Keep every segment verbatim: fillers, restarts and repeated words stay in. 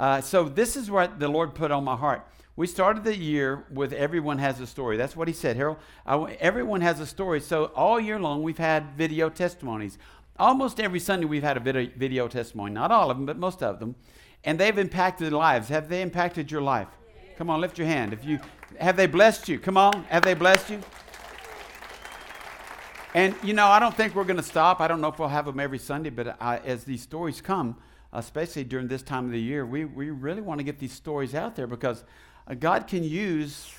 Uh, so this is what the Lord put on my heart. We started the year with everyone has a story. That's what he said, Harold. I, everyone has a story. So all year long, we've had video testimonies. Almost every Sunday, we've had a video, video testimony. Not all of them, but most of them. And they've impacted lives. Have they impacted your life? Yeah. Come on, lift your hand. If you have they blessed you? Come on, have they blessed you? And, you know, I don't think we're going to stop. I don't know if we'll have them every Sunday, but I, as these stories come, especially during this time of the year, we, we really want to get these stories out there because God can use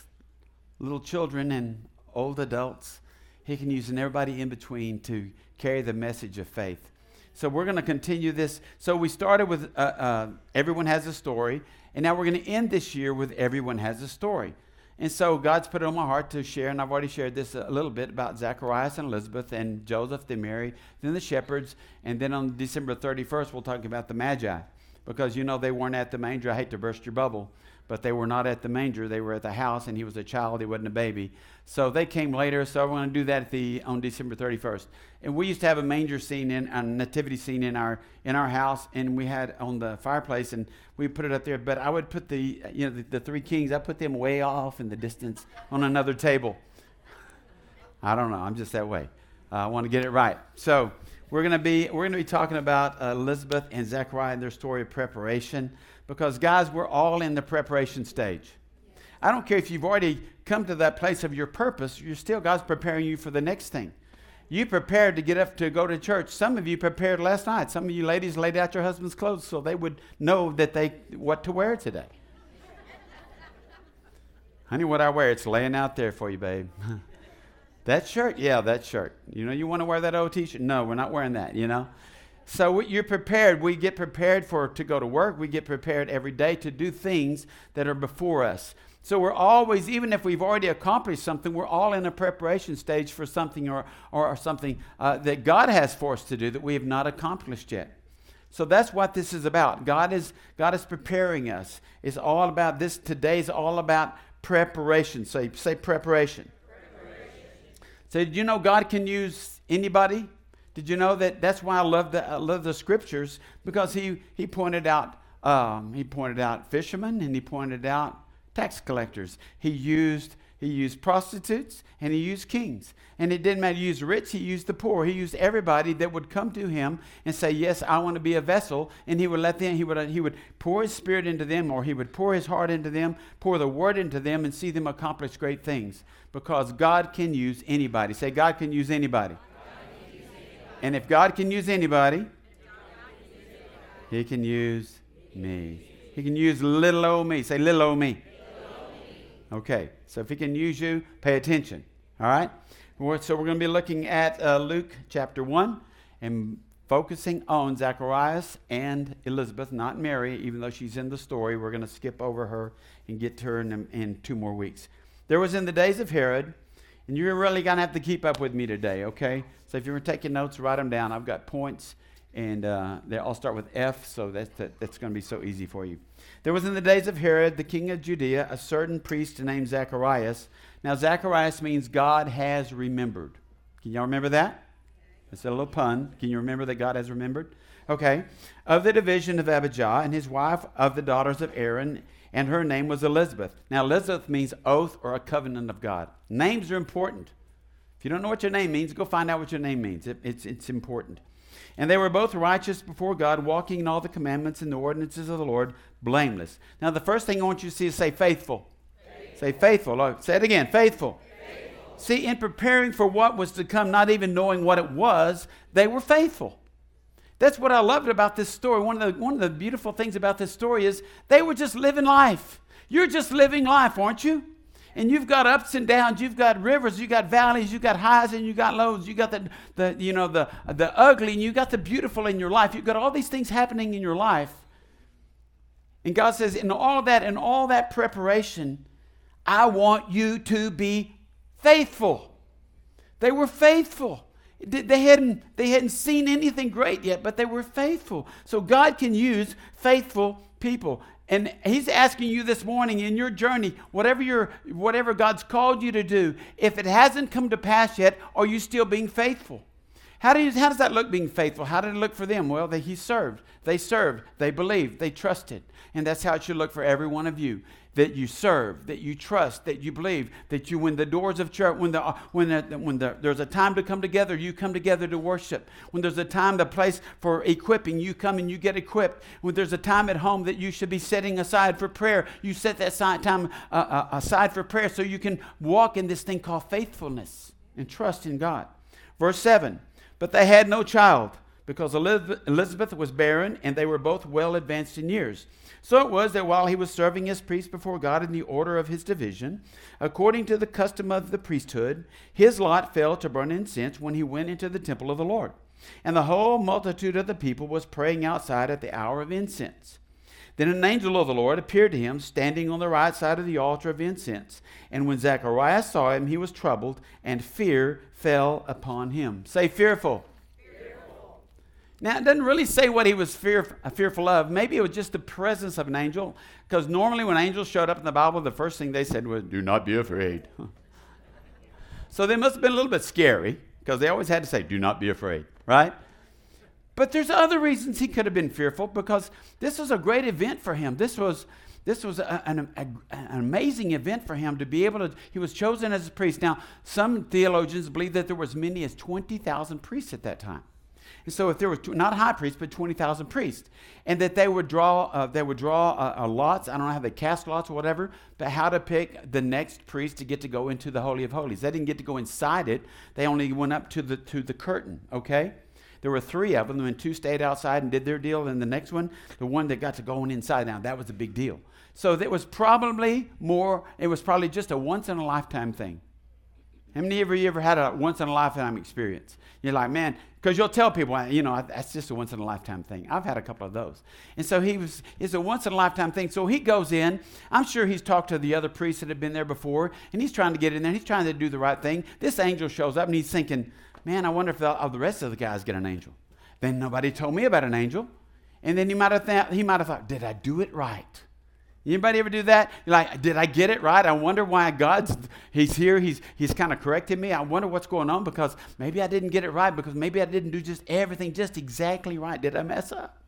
little children and old adults. He can use and everybody in between to carry the message of faith. So we're going to continue this. So we started with uh, uh, everyone has a story, and now we're going to end this year with everyone has a story. And so God's put it on my heart to share, and I've already shared this a little bit about Zacharias and Elizabeth and Joseph, then Mary, then the shepherds, and then on December thirty-first, we'll talk about the Magi because, you know, they weren't at the manger. I hate to burst your bubble, but they were not at the manger. They were at the house, and he was a child. He wasn't a baby. So they came later, so we're going to do that at the, on December thirty-first. And we used to have a manger scene, in, a nativity scene in our in our house, and we had on the fireplace, and we put it up there. But I would put the, you know, the, the three kings, I put them way off in the distance on another table. I don't know. I'm just that way. Uh, I want to get it right. So we're going to be we're going to be talking about uh, Elizabeth and Zechariah and their story of preparation. Because, guys, we're all in the preparation stage. I don't care if you've already come to that place of your purpose. You're still, God's preparing you for the next thing. You prepared to get up to go to church. Some of you prepared last night. Some of you ladies laid out your husband's clothes so they would know that they what to wear today. Honey, what I wear, it's laying out there for you, babe. That shirt? Yeah, that shirt. You know, you want to wear that old T-shirt? No, we're not wearing that, you know. So you're prepared. We get prepared for to go to work. We get prepared every day to do things that are before us. So we're always, even if we've already accomplished something, we're all in a preparation stage for something or, or, or something uh, that God has for us to do that we have not accomplished yet. So that's what this is about. God is God is preparing us. It's all about this. Today's all about preparation. Say, say preparation. Preparation. So do you know God can use anybody? Did you know that? That's why I love the I love the scriptures, because he he pointed out um, he pointed out fishermen, and he pointed out tax collectors. He used he used prostitutes, and he used kings, and it didn't matter. He used rich, he used the poor, he used everybody that would come to him and say, "Yes, I want to be a vessel." And he would let them. He would he would pour his spirit into them, or he would pour his heart into them, pour the word into them, and see them accomplish great things. Because God can use anybody. Say, God can use anybody. And if God can use anybody, He can use me. He can use little old me. Say little old me. Okay, so if He can use you, pay attention. All right? So we're going to be looking at uh, Luke chapter one and focusing on Zacharias and Elizabeth, not Mary, even though she's in the story. We're going to skip over her and get to her in, in two more weeks. There was in the days of Herod. And you're really going to have to keep up with me today, okay? So if you're taking notes, write them down. I've got points, and uh, they all start with F, so that's, that, that's going to be so easy for you. There was in the days of Herod, the king of Judea, a certain priest named Zacharias. Now, Zacharias means God has remembered. Can y'all remember that? It's a little pun. Can you remember that God has remembered? Okay. Of the division of Abijah, and his wife of the daughters of Aaron, and her name was Elizabeth. Now, Elizabeth means oath or a covenant of God. Names are important. If you don't know what your name means, go find out what your name means. It, it's, it's important. And they were both righteous before God, walking in all the commandments and the ordinances of the Lord, blameless. Now, the first thing I want you to see is say faithful. faithful. Say faithful. Oh, say it again. Faithful. faithful. See, in preparing for what was to come, not even knowing what it was, they were faithful. That's what I loved about this story. One of the one of the beautiful things about this story is they were just living life. You're just living life, aren't you? And you've got ups and downs. You've got rivers. You've got valleys. You've got highs and you've got lows. You've got the, the you know the the ugly and you've got the beautiful in your life. You've got all these things happening in your life. And God says, in all that, in all that preparation, I want you to be faithful. They were faithful. They hadn't, they hadn't seen anything great yet, but they were faithful. So God can use faithful people. And He's asking you this morning in your journey, whatever your, whatever God's called you to do, if it hasn't come to pass yet, are you still being faithful? How, do you, how does that look, being faithful? How did it look for them? Well, they, he served. They served. They believed. They trusted. And that's how it should look for every one of you, that you serve, that you trust, that you believe, that you, when the doors of church, when the when the, when the, there's a time to come together, you come together to worship. When there's a time, the place for equipping, you come and you get equipped. When there's a time at home that you should be setting aside for prayer, you set that time uh, aside for prayer so you can walk in this thing called faithfulness and trust in God. Verse seven. But they had no child, because Elizabeth was barren, and they were both well advanced in years. So it was that while he was serving as priest before God in the order of his division, according to the custom of the priesthood, his lot fell to burn incense when he went into the temple of the Lord. And the whole multitude of the people was praying outside at the hour of incense. Then an angel of the Lord appeared to him, standing on the right side of the altar of incense. And when Zacharias saw him, he was troubled, and fear fell upon him. Say, fearful. fearful. Now, it doesn't really say what he was fear, fearful of. Maybe it was just the presence of an angel, because normally when angels showed up in the Bible, the first thing they said was, do not be afraid. So they must have been a little bit scary, because they always had to say, do not be afraid, right? But there's other reasons he could have been fearful, because this was a great event for him. This was this was a, an, a, an amazing event for him to be able to. He was chosen as a priest. Now, some theologians believe that there was as many as twenty thousand priests at that time, and so if there were two, not high priests but twenty thousand priests, and that they would draw uh, they would draw uh, uh, lots. I don't know how they cast lots or whatever, but how to pick the next priest to get to go into the Holy of Holies. They didn't get to go inside it. They only went up to the to the curtain. Okay. There were three of them, and two stayed outside and did their deal. And the next one, the one that got to go on inside, now that was a big deal. So that was probably more, it was probably just a once-in-a-lifetime thing. How many of you ever had a once-in-a-lifetime experience? You're like, man, because you'll tell people, you know, that's just a once-in-a-lifetime thing. I've had a couple of those. And so he was, it's a once-in-a-lifetime thing. So he goes in. I'm sure he's talked to the other priests that had been there before, and he's trying to get in there. He's trying to do the right thing. This angel shows up, and he's thinking, man, I wonder if the, oh, the rest of the guys get an angel. Then nobody told me about an angel. And then he might have thought, he might have thought, did I do it right? Anybody ever do that? You're like, did I get it right? I wonder why God's, he's here, he's he's kind of correcting me. I wonder what's going on, because maybe I didn't get it right, because maybe I didn't do just everything just exactly right. Did I mess up?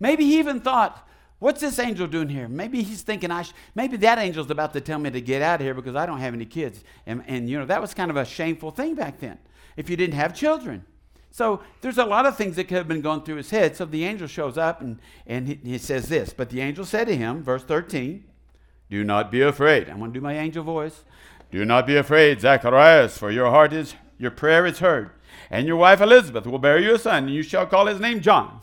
Maybe he even thought, what's this angel doing here? Maybe he's thinking, I sh- maybe that angel's about to tell me to get out of here because I don't have any kids. And, and you know, that was kind of a shameful thing back then, if you didn't have children. So there's a lot of things that could have been going through his head. So the angel shows up, and, and he, he says this. But the angel said to him, verse thirteen, do not be afraid. I'm going to do my angel voice. Do not be afraid, Zacharias, for your heart is, your prayer is heard. And your wife Elizabeth will bear you a son, and you shall call his name John.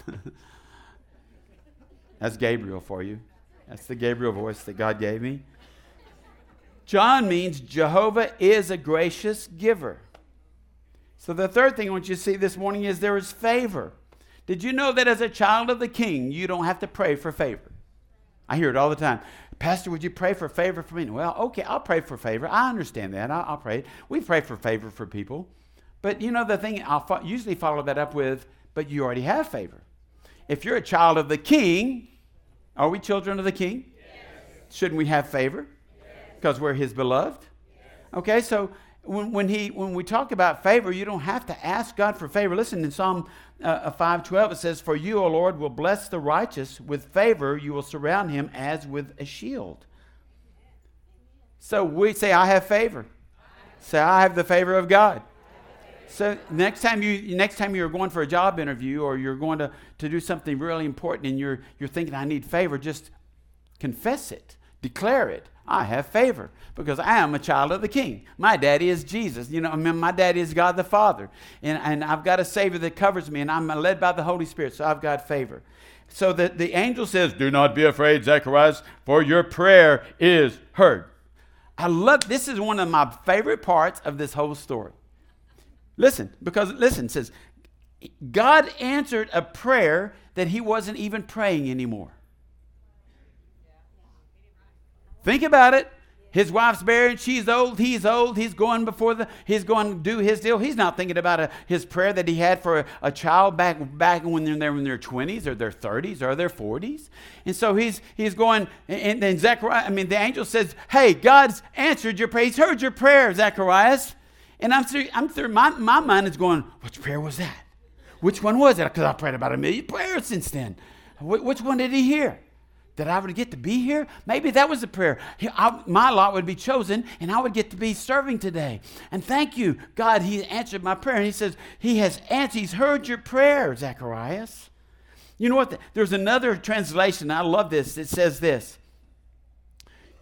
That's Gabriel for you. That's the Gabriel voice that God gave me. John means Jehovah is a gracious giver. So the third thing I want you to see this morning is there is favor. Did you know that as a child of the King, you don't have to pray for favor? I hear it all the time. Pastor, would you pray for favor for me? Well, okay, I'll pray for favor. I understand that. I'll, I'll pray. We pray for favor for people. But you know the thing, I'll fo- usually follow that up with, but you already have favor. If you're a child of the King, are we children of the King? Yes. Shouldn't we have favor? Because yes. We're his beloved? Yes. Okay, so... When, when he, when we talk about favor, you don't have to ask God for favor. Listen, in Psalm uh, five twelve, it says, for you, O Lord, will bless the righteous. With favor, you will surround him as with a shield. So we say, I have favor. Say, I have the favor of God. So next time you next time you're going for a job interview, or you're going to, to do something really important, and you're you're thinking, I need favor, just confess it. Declare it. I have favor because I am a child of the King. My daddy is Jesus. You know, I mean, my daddy is God the Father. And, and I've got a Savior that covers me, and I'm led by the Holy Spirit, so I've got favor. So the, the angel says, do not be afraid, Zacharias, for your prayer is heard. I love, this is one of my favorite parts of this whole story. Listen, because, listen, it says, God answered a prayer that he wasn't even praying anymore. Think about it. His wife's barren. She's old. He's old. He's going before the. He's going to do his deal. He's not thinking about a, his prayer that he had for a, a child back back when they're in their twenties or their thirties or their forties. And so he's he's going. And then Zacharias. I mean, the angel says, "Hey, God's answered your prayer. He's heard your prayer, Zacharias." And I'm serious, I'm serious, my, my mind is going, which prayer was that? Which one was it? Because I prayed about a million prayers since then. Which one did he hear? That I would get to be here? Maybe that was the prayer. I, my lot would be chosen, and I would get to be serving today. And thank you, God, he answered my prayer. And he says, he has answered, he's heard your prayer, Zacharias. You know what? There's another translation. I love this. It says this.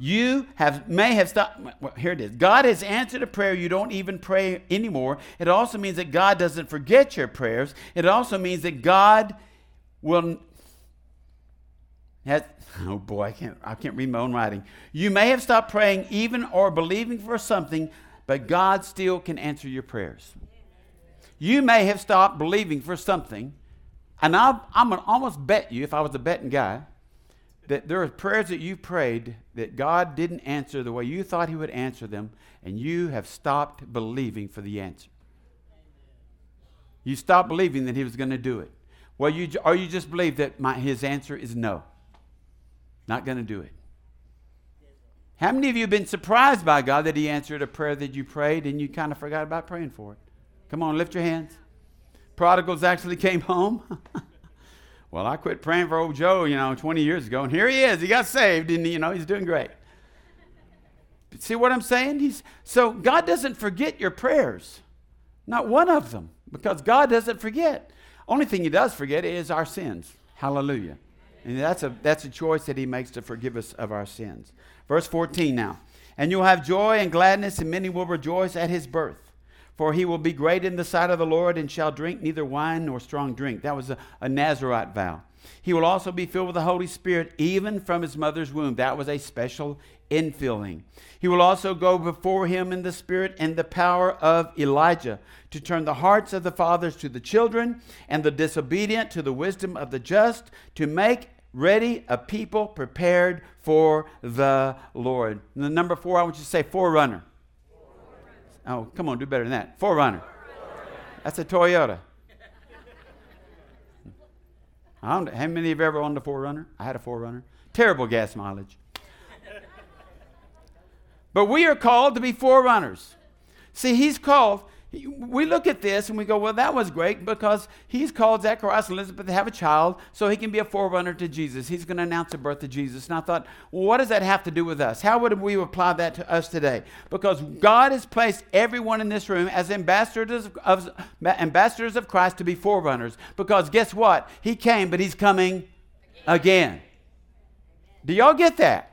You have may have stopped. Well, here it is. God has answered a prayer you don't even pray anymore. It also means that God doesn't forget your prayers. It also means that God will... Has, oh boy, I can't I can't read my own writing. You may have stopped praying even or believing for something, but God still can answer your prayers. You may have stopped believing for something, and I'll, I'm going to almost bet you, if I was a betting guy, that there are prayers that you prayed that God didn't answer the way you thought he would answer them, and you have stopped believing for the answer. You stopped believing that he was going to do it. Well, you or you just believe that my, his answer is no. Not going to do it. How many of you have been surprised by God that he answered a prayer that you prayed and you kind of forgot about praying for it? Come on, lift your hands. Prodigals actually came home. Well, I quit praying for old Joe, you know, twenty years ago, and here he is. He got saved, and, you know, he's doing great. But see what I'm saying? He's, so God doesn't forget your prayers. Not one of them, because God doesn't forget. Only thing he does forget is our sins. Hallelujah. And that's a that's a choice that he makes to forgive us of our sins. Verse fourteen now. And you'll have joy and gladness, and many will rejoice at his birth. For he will be great in the sight of the Lord, and shall drink neither wine nor strong drink. That was a, a Nazirite vow. He will also be filled with the Holy Spirit, even from his mother's womb. That was a special infilling. He will also go before him in the spirit and the power of Elijah, to turn the hearts of the fathers to the children, and the disobedient to the wisdom of the just, to make ready a people prepared for the Lord. And the number four, I want you to say forerunner. Forerunner. Oh, come on, do better than that. Forerunner. Forerunner. That's a Toyota. I don't, how many of you ever owned a forerunner? I had a forerunner. Terrible gas mileage. But we are called to be forerunners. See, he's called. We look at this and we go, well, that was great, because he's called Zacharias and Elizabeth to have a child so he can be a forerunner to Jesus. He's going to announce the birth of Jesus. And I thought, well, what does that have to do with us? How would we apply that to us today? Because God has placed everyone in this room as ambassadors of, ambassadors of Christ to be forerunners. Because guess what? He came, but he's coming again. Do y'all get that?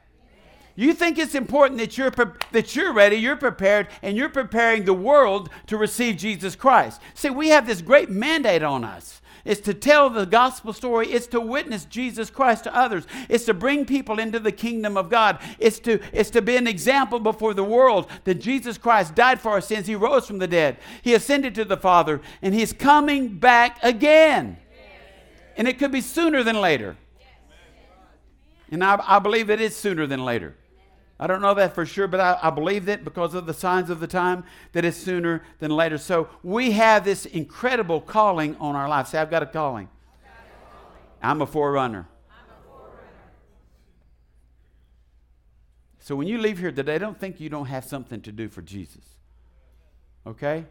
You think it's important that you're pre- that you're ready, you're prepared, and you're preparing the world to receive Jesus Christ. See, we have this great mandate on us. It's to tell the gospel story. It's to witness Jesus Christ to others. It's to bring people into the kingdom of God. It's to, it's to be an example before the world that Jesus Christ died for our sins. He rose from the dead. He ascended to the Father, and he's coming back again. And it could be sooner than later. And I, I believe it is sooner than later. I don't know that for sure, but I, I believe that because of the signs of the time, that it's sooner than later. So we have this incredible calling on our life. Say, I've got a calling. I'm a forerunner. I'm a forerunner. So when you leave here today, don't think you don't have something to do for Jesus. Okay?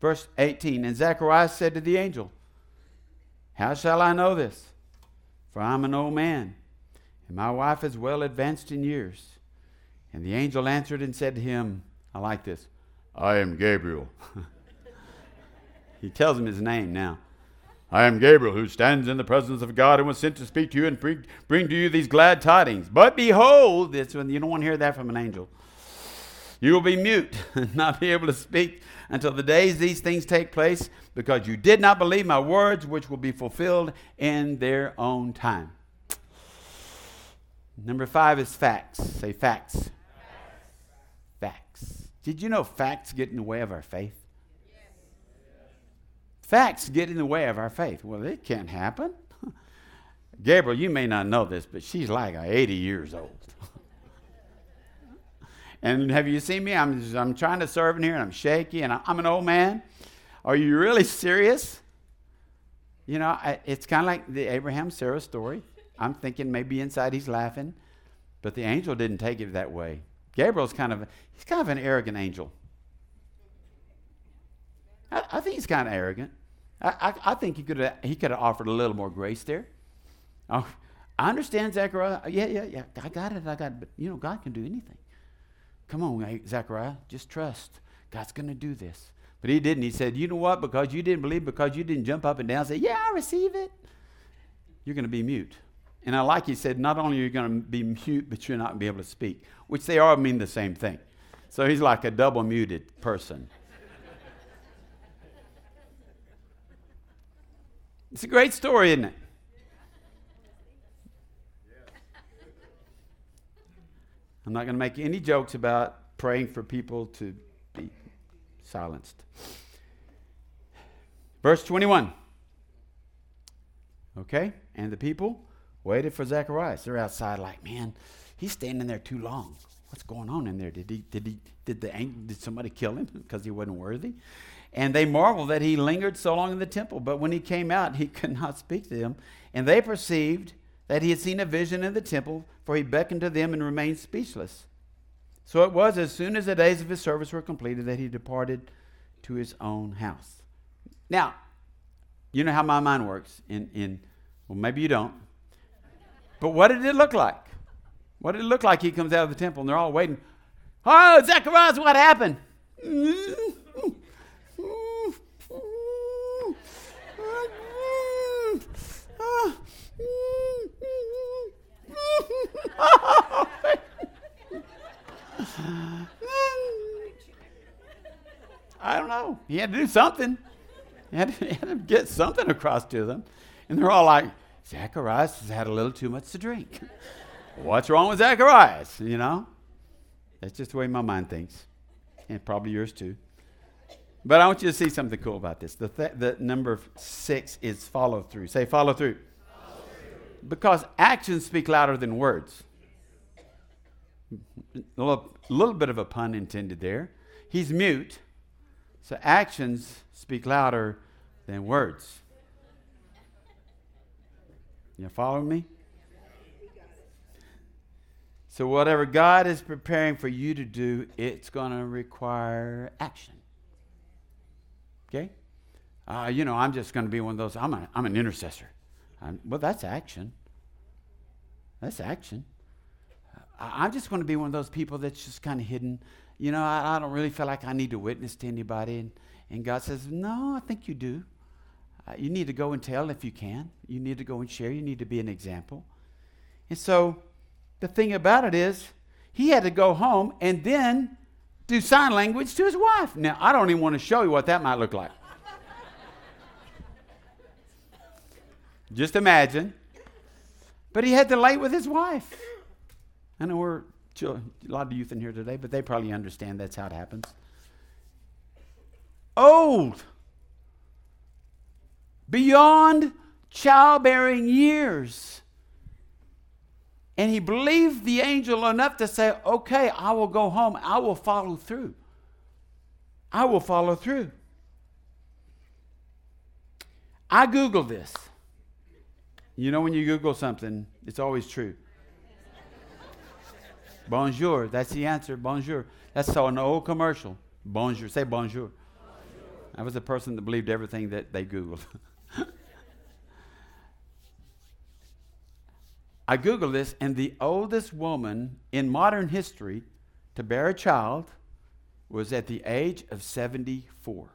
Verse eighteen, and Zacharias said to the angel, how shall I know this? For I'm an old man, and my wife is well advanced in years. And the angel answered and said to him, I like this, I am Gabriel. He tells him his name now. I am Gabriel, who stands in the presence of God and was sent to speak to you and bring, bring to you these glad tidings. But behold, this one, you don't want to hear that from an angel. You will be mute and not be able to speak until the days these things take place, because you did not believe my words, which will be fulfilled in their own time. Number five is facts. Say facts. Facts. Facts. Did you know facts get in the way of our faith? Yes. Facts get in the way of our faith. Well, it can't happen. Gabriel, you may not know this, but she's like eighty years old. And have you seen me? I'm just, I'm trying to serve in here, and I'm shaky, and I'm an old man. Are you really serious? You know, I, it's kind of like the Abraham Sarah story. I'm thinking maybe inside he's laughing, but the angel didn't take it that way. Gabriel's kind of, he's kind of an arrogant angel. I, I think he's kind of arrogant. I, I, I think he could have he could have offered a little more grace there. Oh, I understand, Zachariah. Yeah, yeah, yeah. I got it. I got it. But, you know, God can do anything. Come on, Zachariah. Just trust. God's going to do this. But he didn't. He said, you know what? Because you didn't believe, because you didn't jump up and down and say, yeah, I receive it, you're going to be mute. And I like he said, not only are you going to be mute, but you're not going to be able to speak, which they all mean the same thing. So he's like a double-muted person. It's a great story, isn't it? I'm not going to make any jokes about praying for people to be silenced. Verse twenty-one. Okay, and the people waited for Zacharias. They're outside like, man, he's standing there too long. What's going on in there? Did he? Did he? Did the? Did somebody kill him because he wasn't worthy? And they marveled that he lingered so long in the temple. But when he came out, he could not speak to them. And they perceived that he had seen a vision in the temple, for he beckoned to them and remained speechless. So it was as soon as the days of his service were completed that he departed to his own house. Now, you know how my mind works. In in well, maybe you don't. But what did it look like? What did it look like? He comes out of the temple and they're all waiting. Oh, Zacharias, what happened? I don't know. He had to do something. He had to, he had to get something across to them. And they're all like, Zacharias has had a little too much to drink. What's wrong with Zacharias? You know? That's just the way my mind thinks. And probably yours too. But I want you to see something cool about this. The, th- the number six is follow through. Say follow through. Follow through. Because actions speak louder than words. A little, little bit of a pun intended there. He's mute. So actions speak louder than words. You following me? So whatever God is preparing for you to do, it's going to require action. Okay? Uh, you know, I'm just going to be one of those. I'm, a, I'm an intercessor. I'm, well, that's action. That's action. I, I'm just going to be one of those people that's just kind of hidden. You know, I, I don't really feel like I need to witness to anybody. And, and God says, no, I think you do. Uh, you need to go and tell if you can. You need to go and share. You need to be an example. And so the thing about it is, he had to go home and then do sign language to his wife. Now, I don't even want to show you what that might look like. Just imagine. But he had to lay with his wife. I know we're a lot of youth in here today, but they probably understand that's how it happens. Old. Beyond childbearing years. And he believed the angel enough to say, okay, I will go home. I will follow through. I will follow through. I Googled this. You know when you Google something, it's always true. Bonjour. That's the answer. Bonjour. That's an old commercial. Bonjour. Say bonjour. Bonjour. I was a person that believed everything that they Googled. I Googled this, and the oldest woman in modern history to bear a child was at the age of seventy-four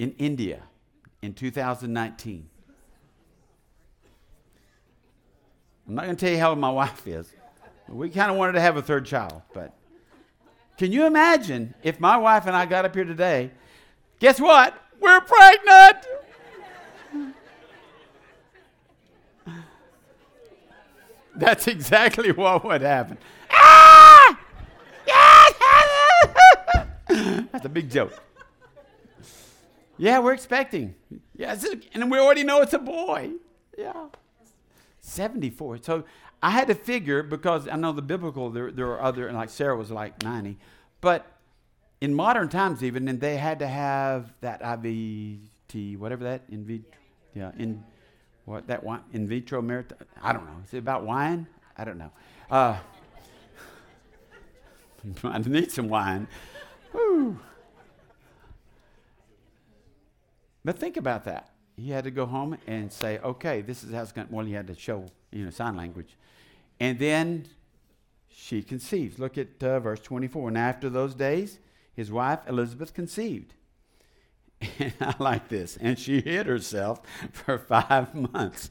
in India in two thousand nineteen. I'm not going to tell you how old my wife is. We kind of wanted to have a third child, but can you imagine if my wife and I got up here today? Guess what? We're pregnant! That's exactly what would happen. Ah! That's a big joke. Yeah, we're expecting. Yeah, and we already know it's a boy. Yeah. seventy-four. So I had to figure, because I know the biblical, there, there were other, and like Sarah was like ninety. But in modern times even, and they had to have that I V T, whatever that, in vitro, yeah, in What that wine, in vitro marathon? I don't know. Is it about wine? I don't know. Uh, I need some wine. Woo. But think about that. He had to go home and say, okay, this is how it's going to, well, he had to show, you know, sign language. And then she conceives. Look at uh, verse twenty-four. And after those days, his wife Elizabeth conceived. And I like this. And she hid herself for five months.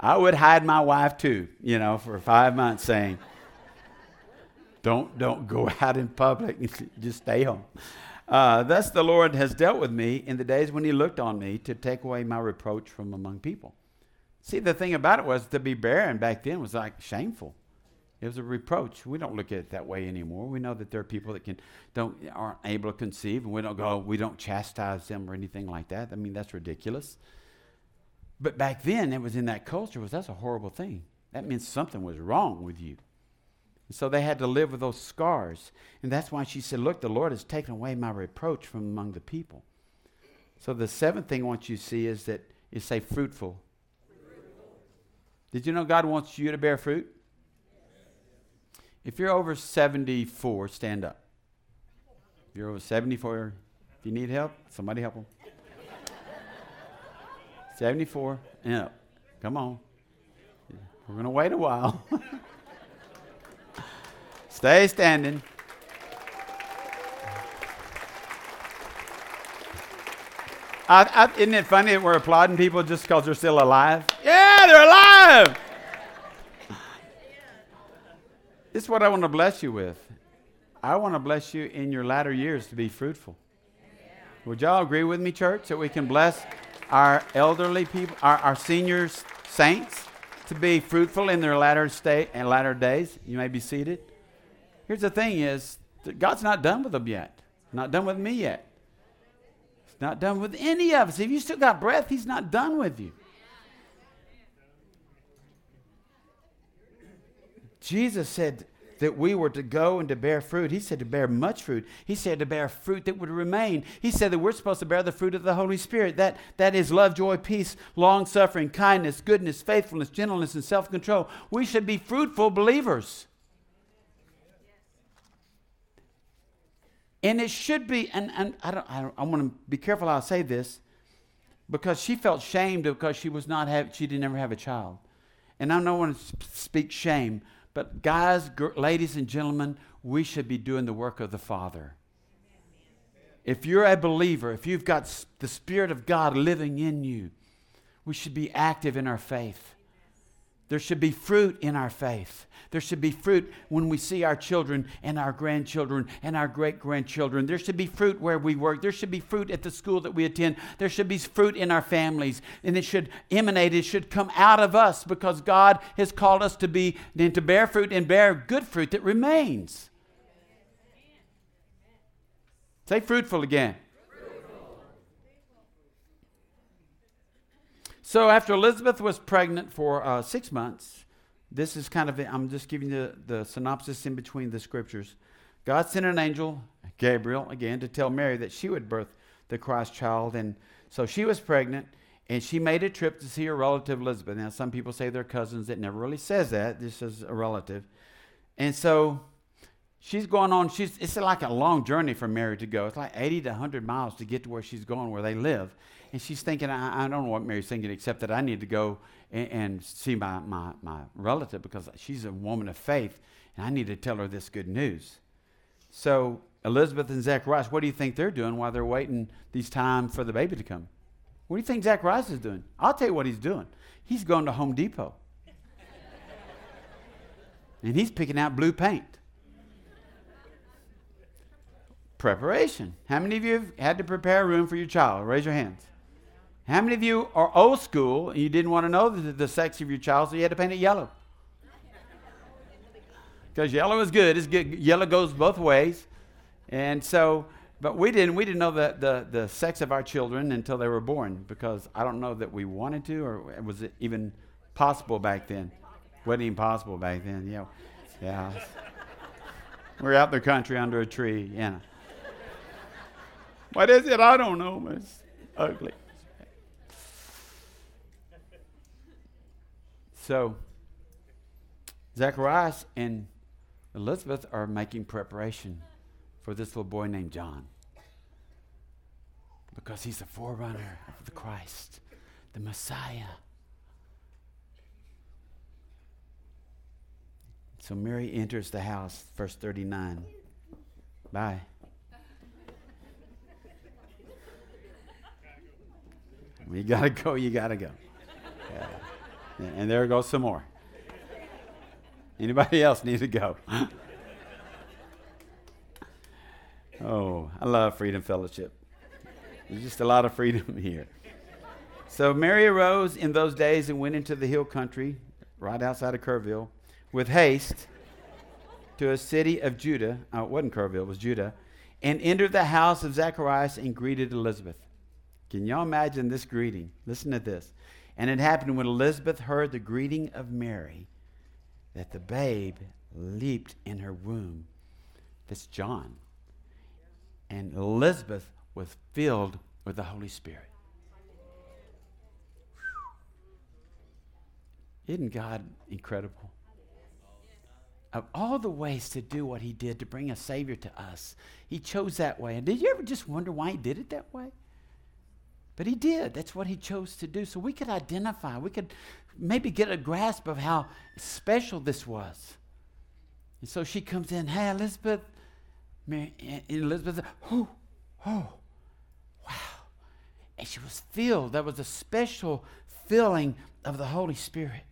I would hide my wife too, you know, for five months saying, don't, don't go out in public. Just stay home. Uh, thus the Lord has dealt with me in the days when he looked on me to take away my reproach from among people. See, the thing about it was to be barren back then was like shameful. It was a reproach. We don't look at it that way anymore. We know that there are people that can don't aren't able to conceive, and we don't go, we don't chastise them or anything like that. I mean, that's ridiculous. But back then, it was in that culture, was that's a horrible thing. That means something was wrong with you. And so they had to live with those scars. And that's why she said, look, the Lord has taken away my reproach from among the people. So the seventh thing I want you to see is that you say fruitful. fruitful. Did you know God wants you to bear fruit? Yes. If you're over seventy-four, stand up. If you're over seventy-four, if you need help, somebody help them. seventy-four and up. Come on. We're going to wait a while. Stay standing. I, I, isn't it funny that we're applauding people just because they're still alive? Yeah, they're alive! This is what I want to bless you with. I want to bless you in your latter years to be fruitful. Would y'all agree with me, church, that we can bless our elderly people, our, our seniors, saints, to be fruitful in their latter state and latter days? You may be seated. Here's the thing is, that God's not done with them yet. Not done with me yet. He's not done with any of us. If you still got breath, he's not done with you. Jesus said that we were to go and to bear fruit. He said to bear much fruit. He said to bear fruit that would remain. He said that we're supposed to bear the fruit of the Holy Spirit. That, that is love, joy, peace, long-suffering, kindness, goodness, faithfulness, gentleness, and self-control. We should be fruitful believers. And it should be, and, and I don't, I, I want to be careful how I say this, because she felt shamed because she was not have, she didn't ever have a child. And I don't want to speak shame, but guys, gr- ladies, and gentlemen, we should be doing the work of the Father. If you're a believer, if you've got s- the Spirit of God living in you, we should be active in our faith. There should be fruit in our faith. There should be fruit when we see our children and our grandchildren and our great-grandchildren. There should be fruit where we work. There should be fruit at the school that we attend. There should be fruit in our families. And it should emanate. It should come out of us because God has called us to be and to bear fruit and bear good fruit that remains. Say fruitful again. So after Elizabeth was pregnant for uh, six months, this is kind of, I'm just giving you the, the synopsis in between the scriptures. God sent an angel, Gabriel, again, to tell Mary that she would birth the Christ child. And so she was pregnant, and she made a trip to see her relative Elizabeth. Now, some people say they're cousins. It never really says that. This is a relative. And so she's going on. She's It's like a long journey for Mary to go. It's like eighty to one hundred miles to get to where she's going, where they live. And she's thinking, I, I don't know what Mary's thinking, except that I need to go and, and see my, my, my relative because she's a woman of faith, and I need to tell her this good news. So Elizabeth and Zacharias, what do you think they're doing while they're waiting these time for the baby to come? What do you think Zacharias is doing? I'll tell you what he's doing. He's going to Home Depot. And he's picking out blue paint. Preparation. How many of you have had to prepare a room for your child? Raise your hands. How many of you are old school and you didn't want to know the, the sex of your child, so you had to paint it yellow? Because yellow is good. It's good. Yellow goes both ways. And so, but we didn't, we didn't know the, the, the sex of our children until they were born, because I don't know that we wanted to, or was it even possible back then? Wasn't even possible back then. Yeah. yeah. We're out in the country under a tree. Yeah. What is it? I don't know. It's ugly. So, Zacharias and Elizabeth are making preparation for this little boy named John. because he's the forerunner of the Christ, the Messiah. So Mary enters the house, verse thirty-nine. Bye. When you gotta go, you gotta go. Yeah. And there goes some more. Anybody else need to go? Oh, I love Freedom Fellowship. There's just a lot of freedom here. So Mary arose in those days and went into the hill country, right outside of Kerrville, with haste to a city of Judah. Oh, it wasn't Kerrville, it was Judah. And entered the house of Zacharias and greeted Elizabeth. Can y'all imagine this greeting? Listen to this. And it happened when Elizabeth heard the greeting of Mary that the babe leaped in her womb. That's John. And Elizabeth was filled with the Holy Spirit. Whew. Isn't God incredible? Of all the ways to do what he did to bring a Savior to us, he chose that way. And did you ever just wonder why he did it that way? But he did. That's what he chose to do. So we could identify. We could maybe get a grasp of how special this was. And so she comes in, hey, Elizabeth. Mary, and Elizabeth, oh, oh, wow. And she was filled. There was a special filling of the Holy Spirit.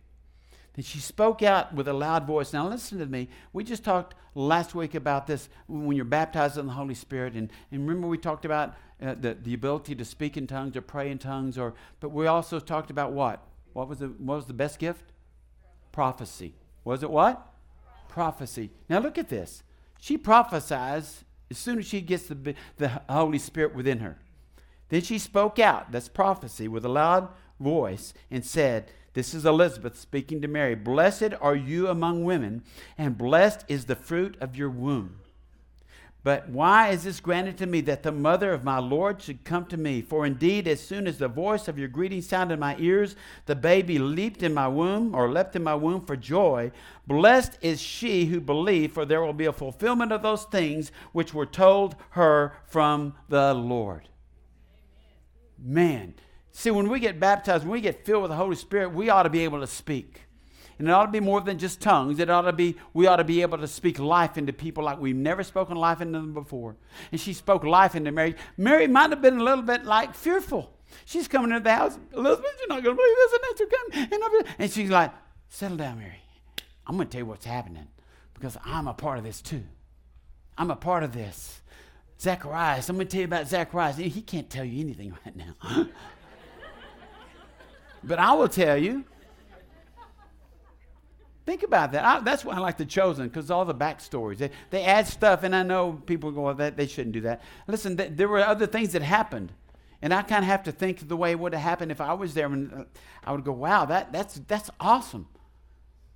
And she spoke out with a loud voice. Now listen to me. We just talked last week about this when you're baptized in the Holy Spirit. And, and remember we talked about uh, the, the ability to speak in tongues or pray in tongues. Or, but we also talked about what? What was the, what was the best gift? Prophecy. Was it what? Prophecy. Now look at this. She prophesies as soon as she gets the, the Holy Spirit within her. Then she spoke out, that's prophecy, with a loud voice and said, this is Elizabeth speaking to Mary. Blessed are you among women, and blessed is the fruit of your womb. But why is this granted to me, that the mother of my Lord should come to me? For indeed, as soon as the voice of your greeting sounded in my ears, the baby leaped in my womb, or leapt in my womb for joy. Blessed is she who believed, for there will be a fulfillment of those things which were told her from the Lord. Man. See, when we get baptized, when we get filled with the Holy Spirit, we ought to be able to speak. And it ought to be more than just tongues. It ought to be, we ought to be able to speak life into people like we've never spoken life into them before. And she spoke life into Mary. Mary might have been a little bit like fearful. She's coming into the house. Elizabeth, you're not going to believe this. And that's okay. And she's like, settle down, Mary. I'm going to tell you what's happening because I'm a part of this too. I'm a part of this. Zacharias, I'm going to tell you about Zacharias. He can't tell you anything right now. But I will tell you. Think about that. I, that's why I like The Chosen, because all the backstories. They, they add stuff, and I know people go, well, that, they shouldn't do that. Listen, th- there were other things that happened, and I kind of have to think the way it would have happened if I was there. And uh, I would go, wow, that, that's, that's awesome.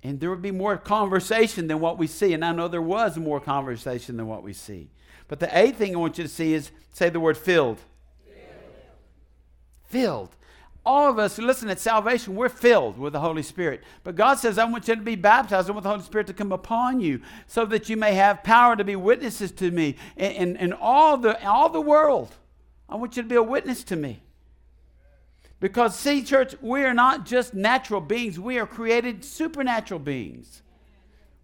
And there would be more conversation than what we see, and I know there was more conversation than what we see. But the eighth thing I want you to see is, say the word filled. Filled. Filled. All of us, listen, at salvation, we're filled with the Holy Spirit. But God says, I want you to be baptized. I want the Holy Spirit to come upon you so that you may have power to be witnesses to me in, in, in all the, all the world. I want you to be a witness to me. Because, see, church, we are not just natural beings. We are created supernatural beings.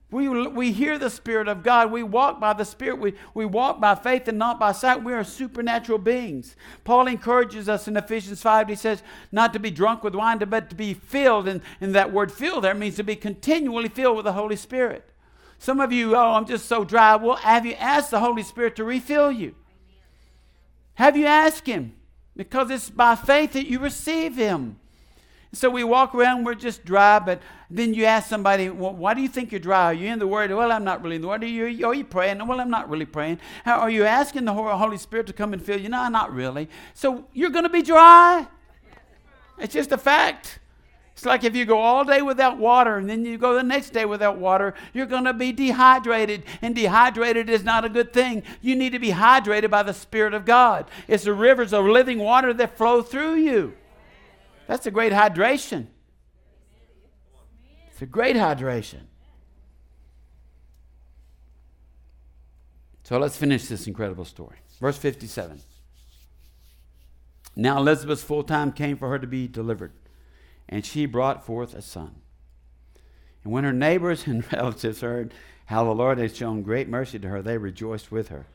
We, we hear the Spirit of God. We walk by the Spirit. We, we walk by faith and not by sight. We are supernatural beings. Paul encourages us in Ephesians five. He says not to be drunk with wine, but to be filled. And, and that word filled there means to be continually filled with the Holy Spirit. Some of you, oh, I'm just so dry. Well, have you asked the Holy Spirit to refill you? Have you asked Him? Because it's by faith that you receive Him. So we walk around, we're just dry, but then you ask somebody, well, why do you think you're dry? Are you in the Word? Well, I'm not really in the Word. Are you, are you praying? Well, I'm not really praying. How, are you asking the Holy Spirit to come and fill you? No, not really. So you're going to be dry. It's just a fact. It's like if you go all day without water and then you go the next day without water, you're going to be dehydrated. And dehydrated is not a good thing. You need to be hydrated by the Spirit of God. It's the rivers of living water that flow through you. That's a great hydration. It's a great hydration. So let's finish this incredible story. Verse fifty-seven. Now Elizabeth's full time came for her to be delivered, and she brought forth a son. And when her neighbors and relatives heard how the Lord had shown great mercy to her, they rejoiced with her.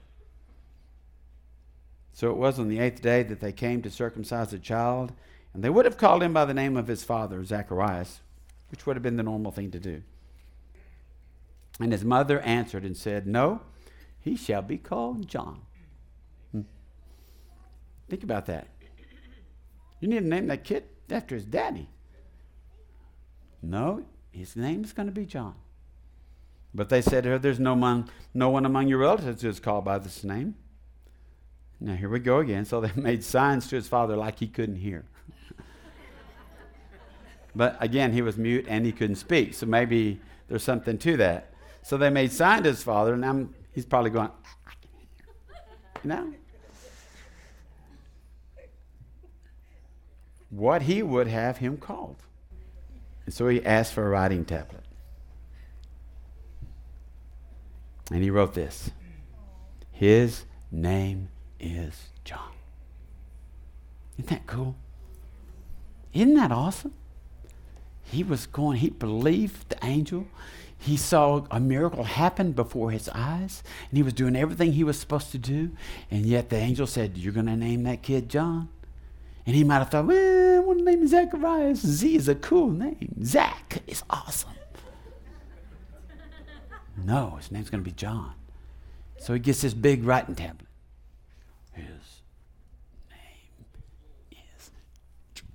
So it was on the eighth day that they came to circumcise the child, and they would have called him by the name of his father, Zacharias, which would have been the normal thing to do. And his mother answered and said, "No, he shall be called John." Hmm. Think about that. You need to name that kid after his daddy. No, his name is going to be John. But they said to her, "There's no one, no one among your relatives who is called by this name." Now here we go again. So they made signs to his father like he couldn't hear. But again, he was mute and he couldn't speak. So maybe there's something to that. So they made signs to his father, and I'm, he's probably going, "I can hear." You know? What he would have him called. And so he asked for a writing tablet. And he wrote this: "His name is John." Isn't that cool? Isn't that awesome? He was going, he believed the angel. He saw a miracle happen before his eyes, and he was doing everything he was supposed to do. And yet the angel said, "You're going to name that kid John." And he might have thought, "Well, I want to name him Zacharias. Z is a cool name. Zach is awesome." No, his name's going to be John. So he gets this big writing tablet. His name is John.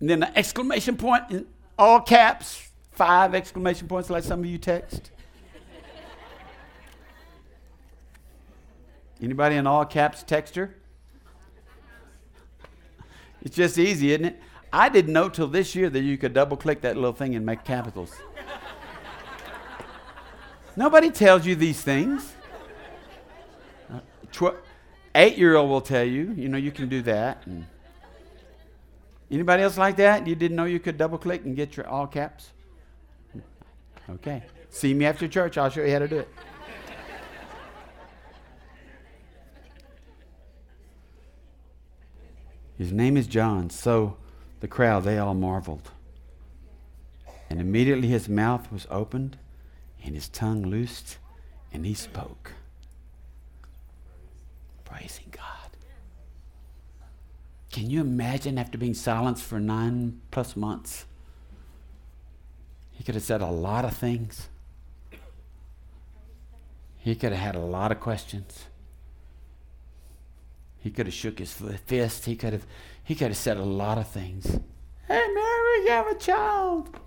And then an exclamation point in all caps, five exclamation points like some of you text. Anybody in all caps texter? It's just easy, isn't it? I didn't know till this year that you could double click that little thing and make capitals. Nobody tells you these things. Uh, tw- eight-year-old will tell you, you know, you can do that. And anybody else like that? You didn't know you could double-click and get your all caps? Okay. See me after church. I'll show you how to do it. His name is John. So the crowd, they all marveled. And immediately his mouth was opened and his tongue loosed, and he spoke. Praising God. Can you imagine after being silenced for nine plus months? He could have said a lot of things. He could have had a lot of questions. He could have shook his fist. He could have, he could have said a lot of things. "Hey, Mary, you have a child."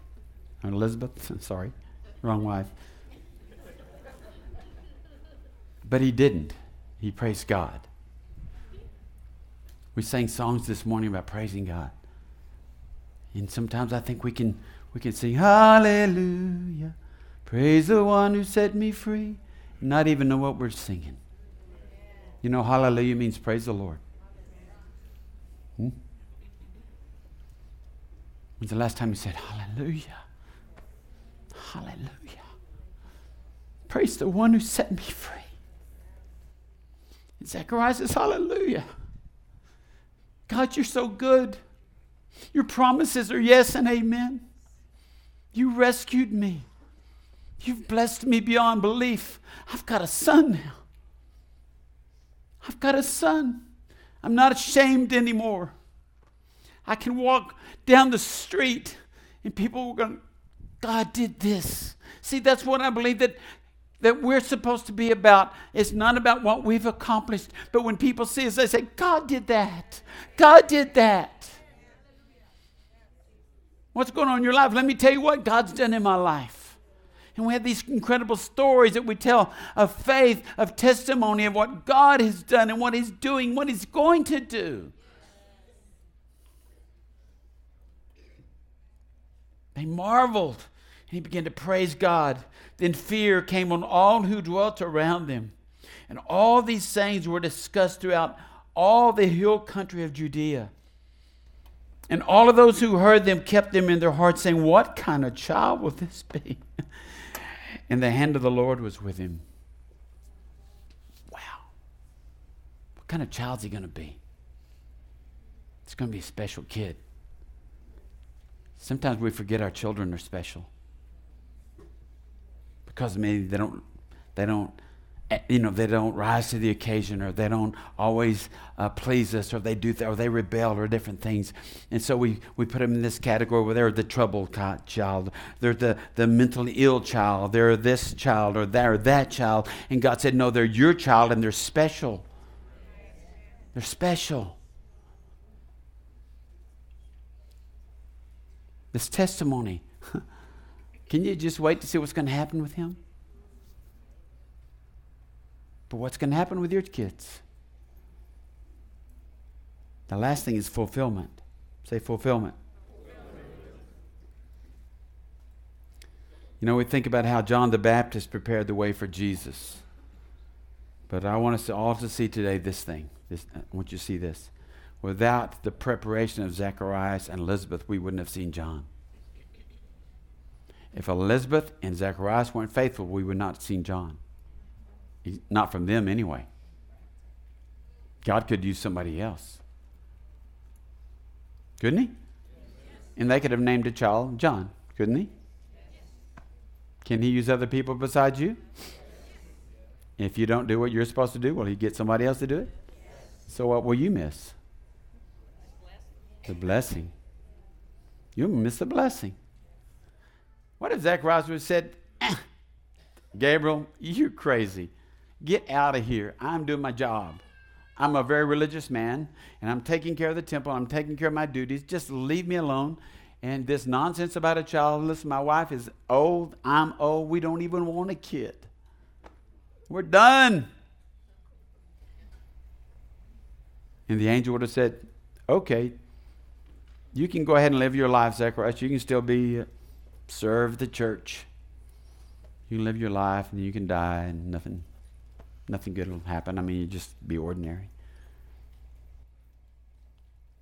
Or Elizabeth, I'm sorry, wrong wife. But he didn't. He praised God. We sang songs this morning about praising God. And sometimes I think we can we can sing, "Hallelujah, praise the one who set me free," and not even know what we're singing. You know, hallelujah means praise the Lord. Hmm? When's the last time you said, "Hallelujah, hallelujah, praise the one who set me free"? And Zacharias says, "Hallelujah. God, you're so good. Your promises are yes and amen. You rescued me. You've blessed me beyond belief. I've got a son now. I've got a son. I'm not ashamed anymore. I can walk down the street and people are going, God did this." See, that's what I believe that that we're supposed to be about. It's not about what we've accomplished, but when people see us, they say, "God did that. God did that." What's going on in your life? Let me tell you what God's done in my life. And we have these incredible stories that we tell of faith, of testimony, of what God has done and what He's doing, what He's going to do. They marveled. And he began to praise God. Then fear came on all who dwelt around them. And all these sayings were discussed throughout all the hill country of Judea. And all of those who heard them kept them in their hearts, saying, "What kind of child will this be?" And the hand of the Lord was with him. Wow. What kind of child is he going to be? It's going to be a special kid. Sometimes we forget our children are special because maybe they don't, they don't, you know, they don't rise to the occasion, or they don't always uh, please us, or they do, th- or they rebel, or different things. And so we, we put them in this category where they're the troubled child, they're the, the mentally ill child, they're this child, or they're that child. And God said, no, they're your child, and they're special. They're special. This testimony. Can you just wait to see what's going to happen with him? But what's going to happen with your kids? The last thing is fulfillment. Say fulfillment. fulfillment. You know, we think about how John the Baptist prepared the way for Jesus. But I want us all to see today this thing. This, I want you to see this. Without the preparation of Zacharias and Elizabeth, we wouldn't have seen John. If Elizabeth and Zacharias weren't faithful, we would not have seen John. Not from them anyway. God could use somebody else. Couldn't he? Yes. And they could have named a child John, couldn't he? Yes. Can he use other people besides you? Yes. If you don't do what you're supposed to do, will he get somebody else to do it? Yes. So what will you miss? The blessing. The blessing. You'll miss the blessing. What if Zacharias would have said, ah, Gabriel, you're crazy. Get out of here. I'm doing my job. I'm a very religious man, and I'm taking care of the temple. I'm taking care of my duties. Just leave me alone. And this nonsense about a child. Listen, my wife is old. I'm old. We don't even want a kid. We're done. And the angel would have said, okay, you can go ahead and live your life, Zacharias. You can still be, uh, serve the church. You can live your life, and you can die, and nothing. Nothing good will happen. I mean, you just be ordinary.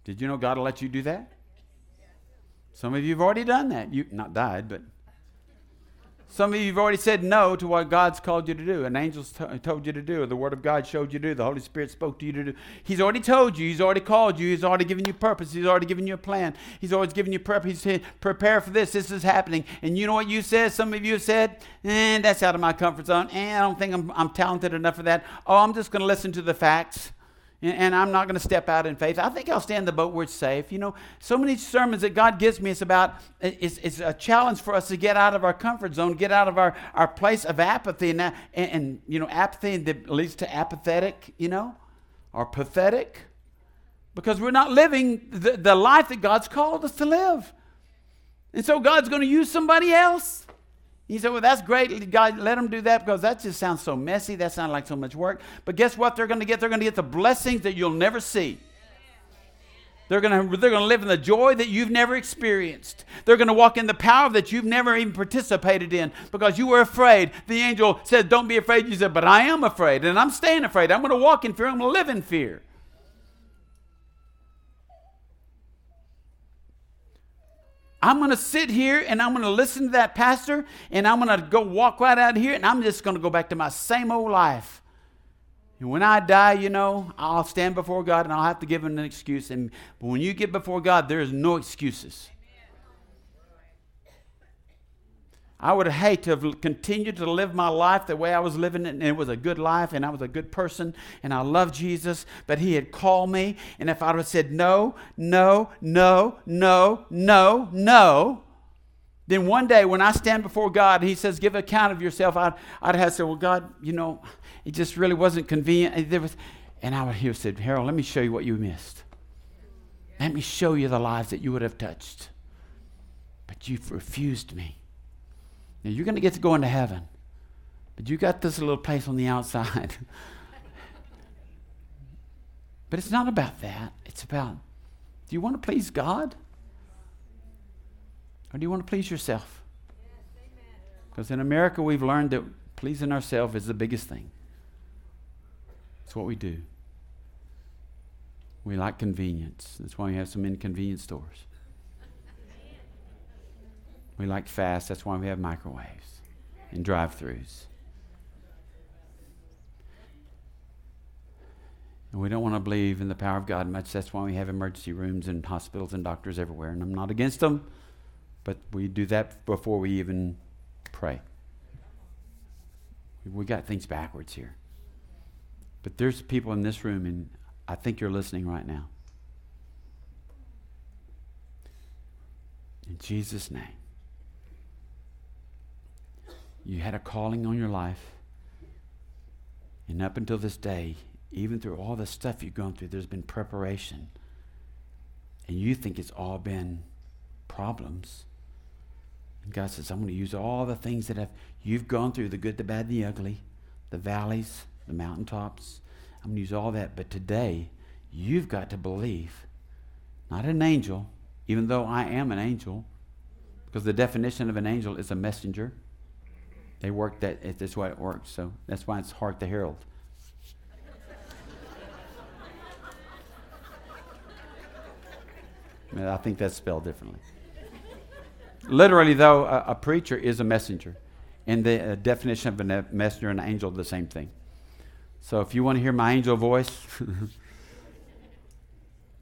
Did you know God will let you do that? Some of you have already done that. You not died, but some of you have already said no to what God's called you to do, an angel's t- told you to do, or the Word of God showed you to do, the Holy Spirit spoke to you to do. He's already told you. He's already called you. He's already given you purpose. He's already given you a plan. He's always given you prep. He's said, prepare for this. This is happening. And you know what you said? Some of you have said, eh, that's out of my comfort zone. Eh, I don't think I'm, I'm talented enough for that. Oh, I'm just going to listen to the facts. And I'm not going to step out in faith. I think I'll stand the boat where it's safe. You know, so many sermons that God gives me, it's about, it's, it's a challenge for us to get out of our comfort zone, get out of our, our place of apathy. And, and, and you know, apathy that leads to apathetic, you know, or pathetic. Because we're not living the, the life that God's called us to live. And so God's going to use somebody else. You say, well, that's great. God, let them do that because that just sounds so messy. That sounds like so much work. But guess what they're going to get? They're going to get the blessings that you'll never see. They're going to, they're going to live in the joy that you've never experienced. They're going to walk in the power that you've never even participated in because you were afraid. The angel said, don't be afraid. You said, but I am afraid, and I'm staying afraid. I'm going to walk in fear. I'm going to live in fear. I'm going to sit here and I'm going to listen to that pastor, and I'm going to go walk right out of here, and I'm just going to go back to my same old life. And when I die, you know, I'll stand before God and I'll have to give him an excuse. And but when you get before God, there is no excuses. I would hate to have continued to live my life the way I was living it, and it was a good life, and I was a good person, and I loved Jesus, but he had called me, and if I would have said no, no, no, no, no, no, then one day when I stand before God, he says, give account of yourself, I'd, I'd have said, well, God, you know, it just really wasn't convenient. There was, and I would have said, Harold, let me show you what you missed. Let me show you the lives that you would have touched. But you've refused me. Now, you're going to get to go into heaven, but you got this little place on the outside. But it's not about that. It's about, do you want to please God? Or do you want to please yourself? Because in America, we've learned that pleasing ourselves is the biggest thing. It's what we do. We like convenience. That's why we have so many convenience stores. We like fast. That's why we have microwaves and drive-thrus. And we don't want to believe in the power of God much. That's why we have emergency rooms and hospitals and doctors everywhere. And I'm not against them, but we do that before we even pray. We got things backwards here. But there's people in this room, and I think you're listening right now. In Jesus' name. You had a calling on your life. And up until this day, even through all the stuff you've gone through, there's been preparation. And you think it's all been problems. And God says, I'm going to use all the things that have you've gone through, the good, the bad, the ugly, the valleys, the mountaintops. I'm going to use all that. But today, you've got to believe, not an angel, even though I am an angel, because the definition of an angel is a messenger. They work that, that's why it works. So that's why it's hard to herald. I, mean, I think that's spelled differently. Literally, though, a, a preacher is a messenger. And the uh, definition of a ne- messenger and an angel are the same thing. So if you want to hear my angel voice,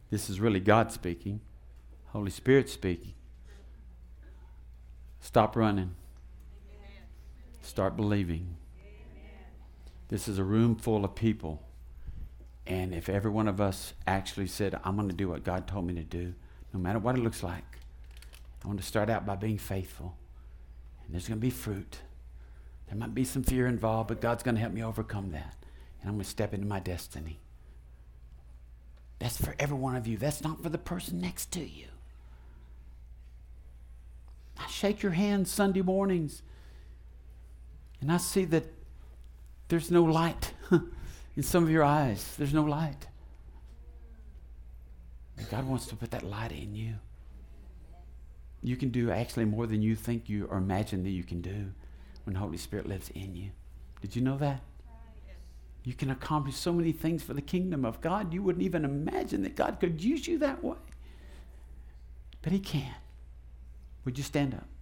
this is really God speaking. Holy Spirit speaking. Stop running. Start believing. This is a room full of people. And if every one of us actually said, I'm going to do what God told me to do, no matter what it looks like, I want to start out by being faithful. And there's going to be fruit. There might be some fear involved, but God's going to help me overcome that. And I'm going to step into my destiny. That's for every one of you. That's not for the person next to you. I shake your hand Sunday mornings, and I see that there's no light in some of your eyes. There's no light. And God wants to put that light in you. You can do actually more than you think you or imagine that you can do when the Holy Spirit lives in you. Did you know that? You can accomplish so many things for the kingdom of God. You wouldn't even imagine that God could use you that way. But He can. Would you stand up?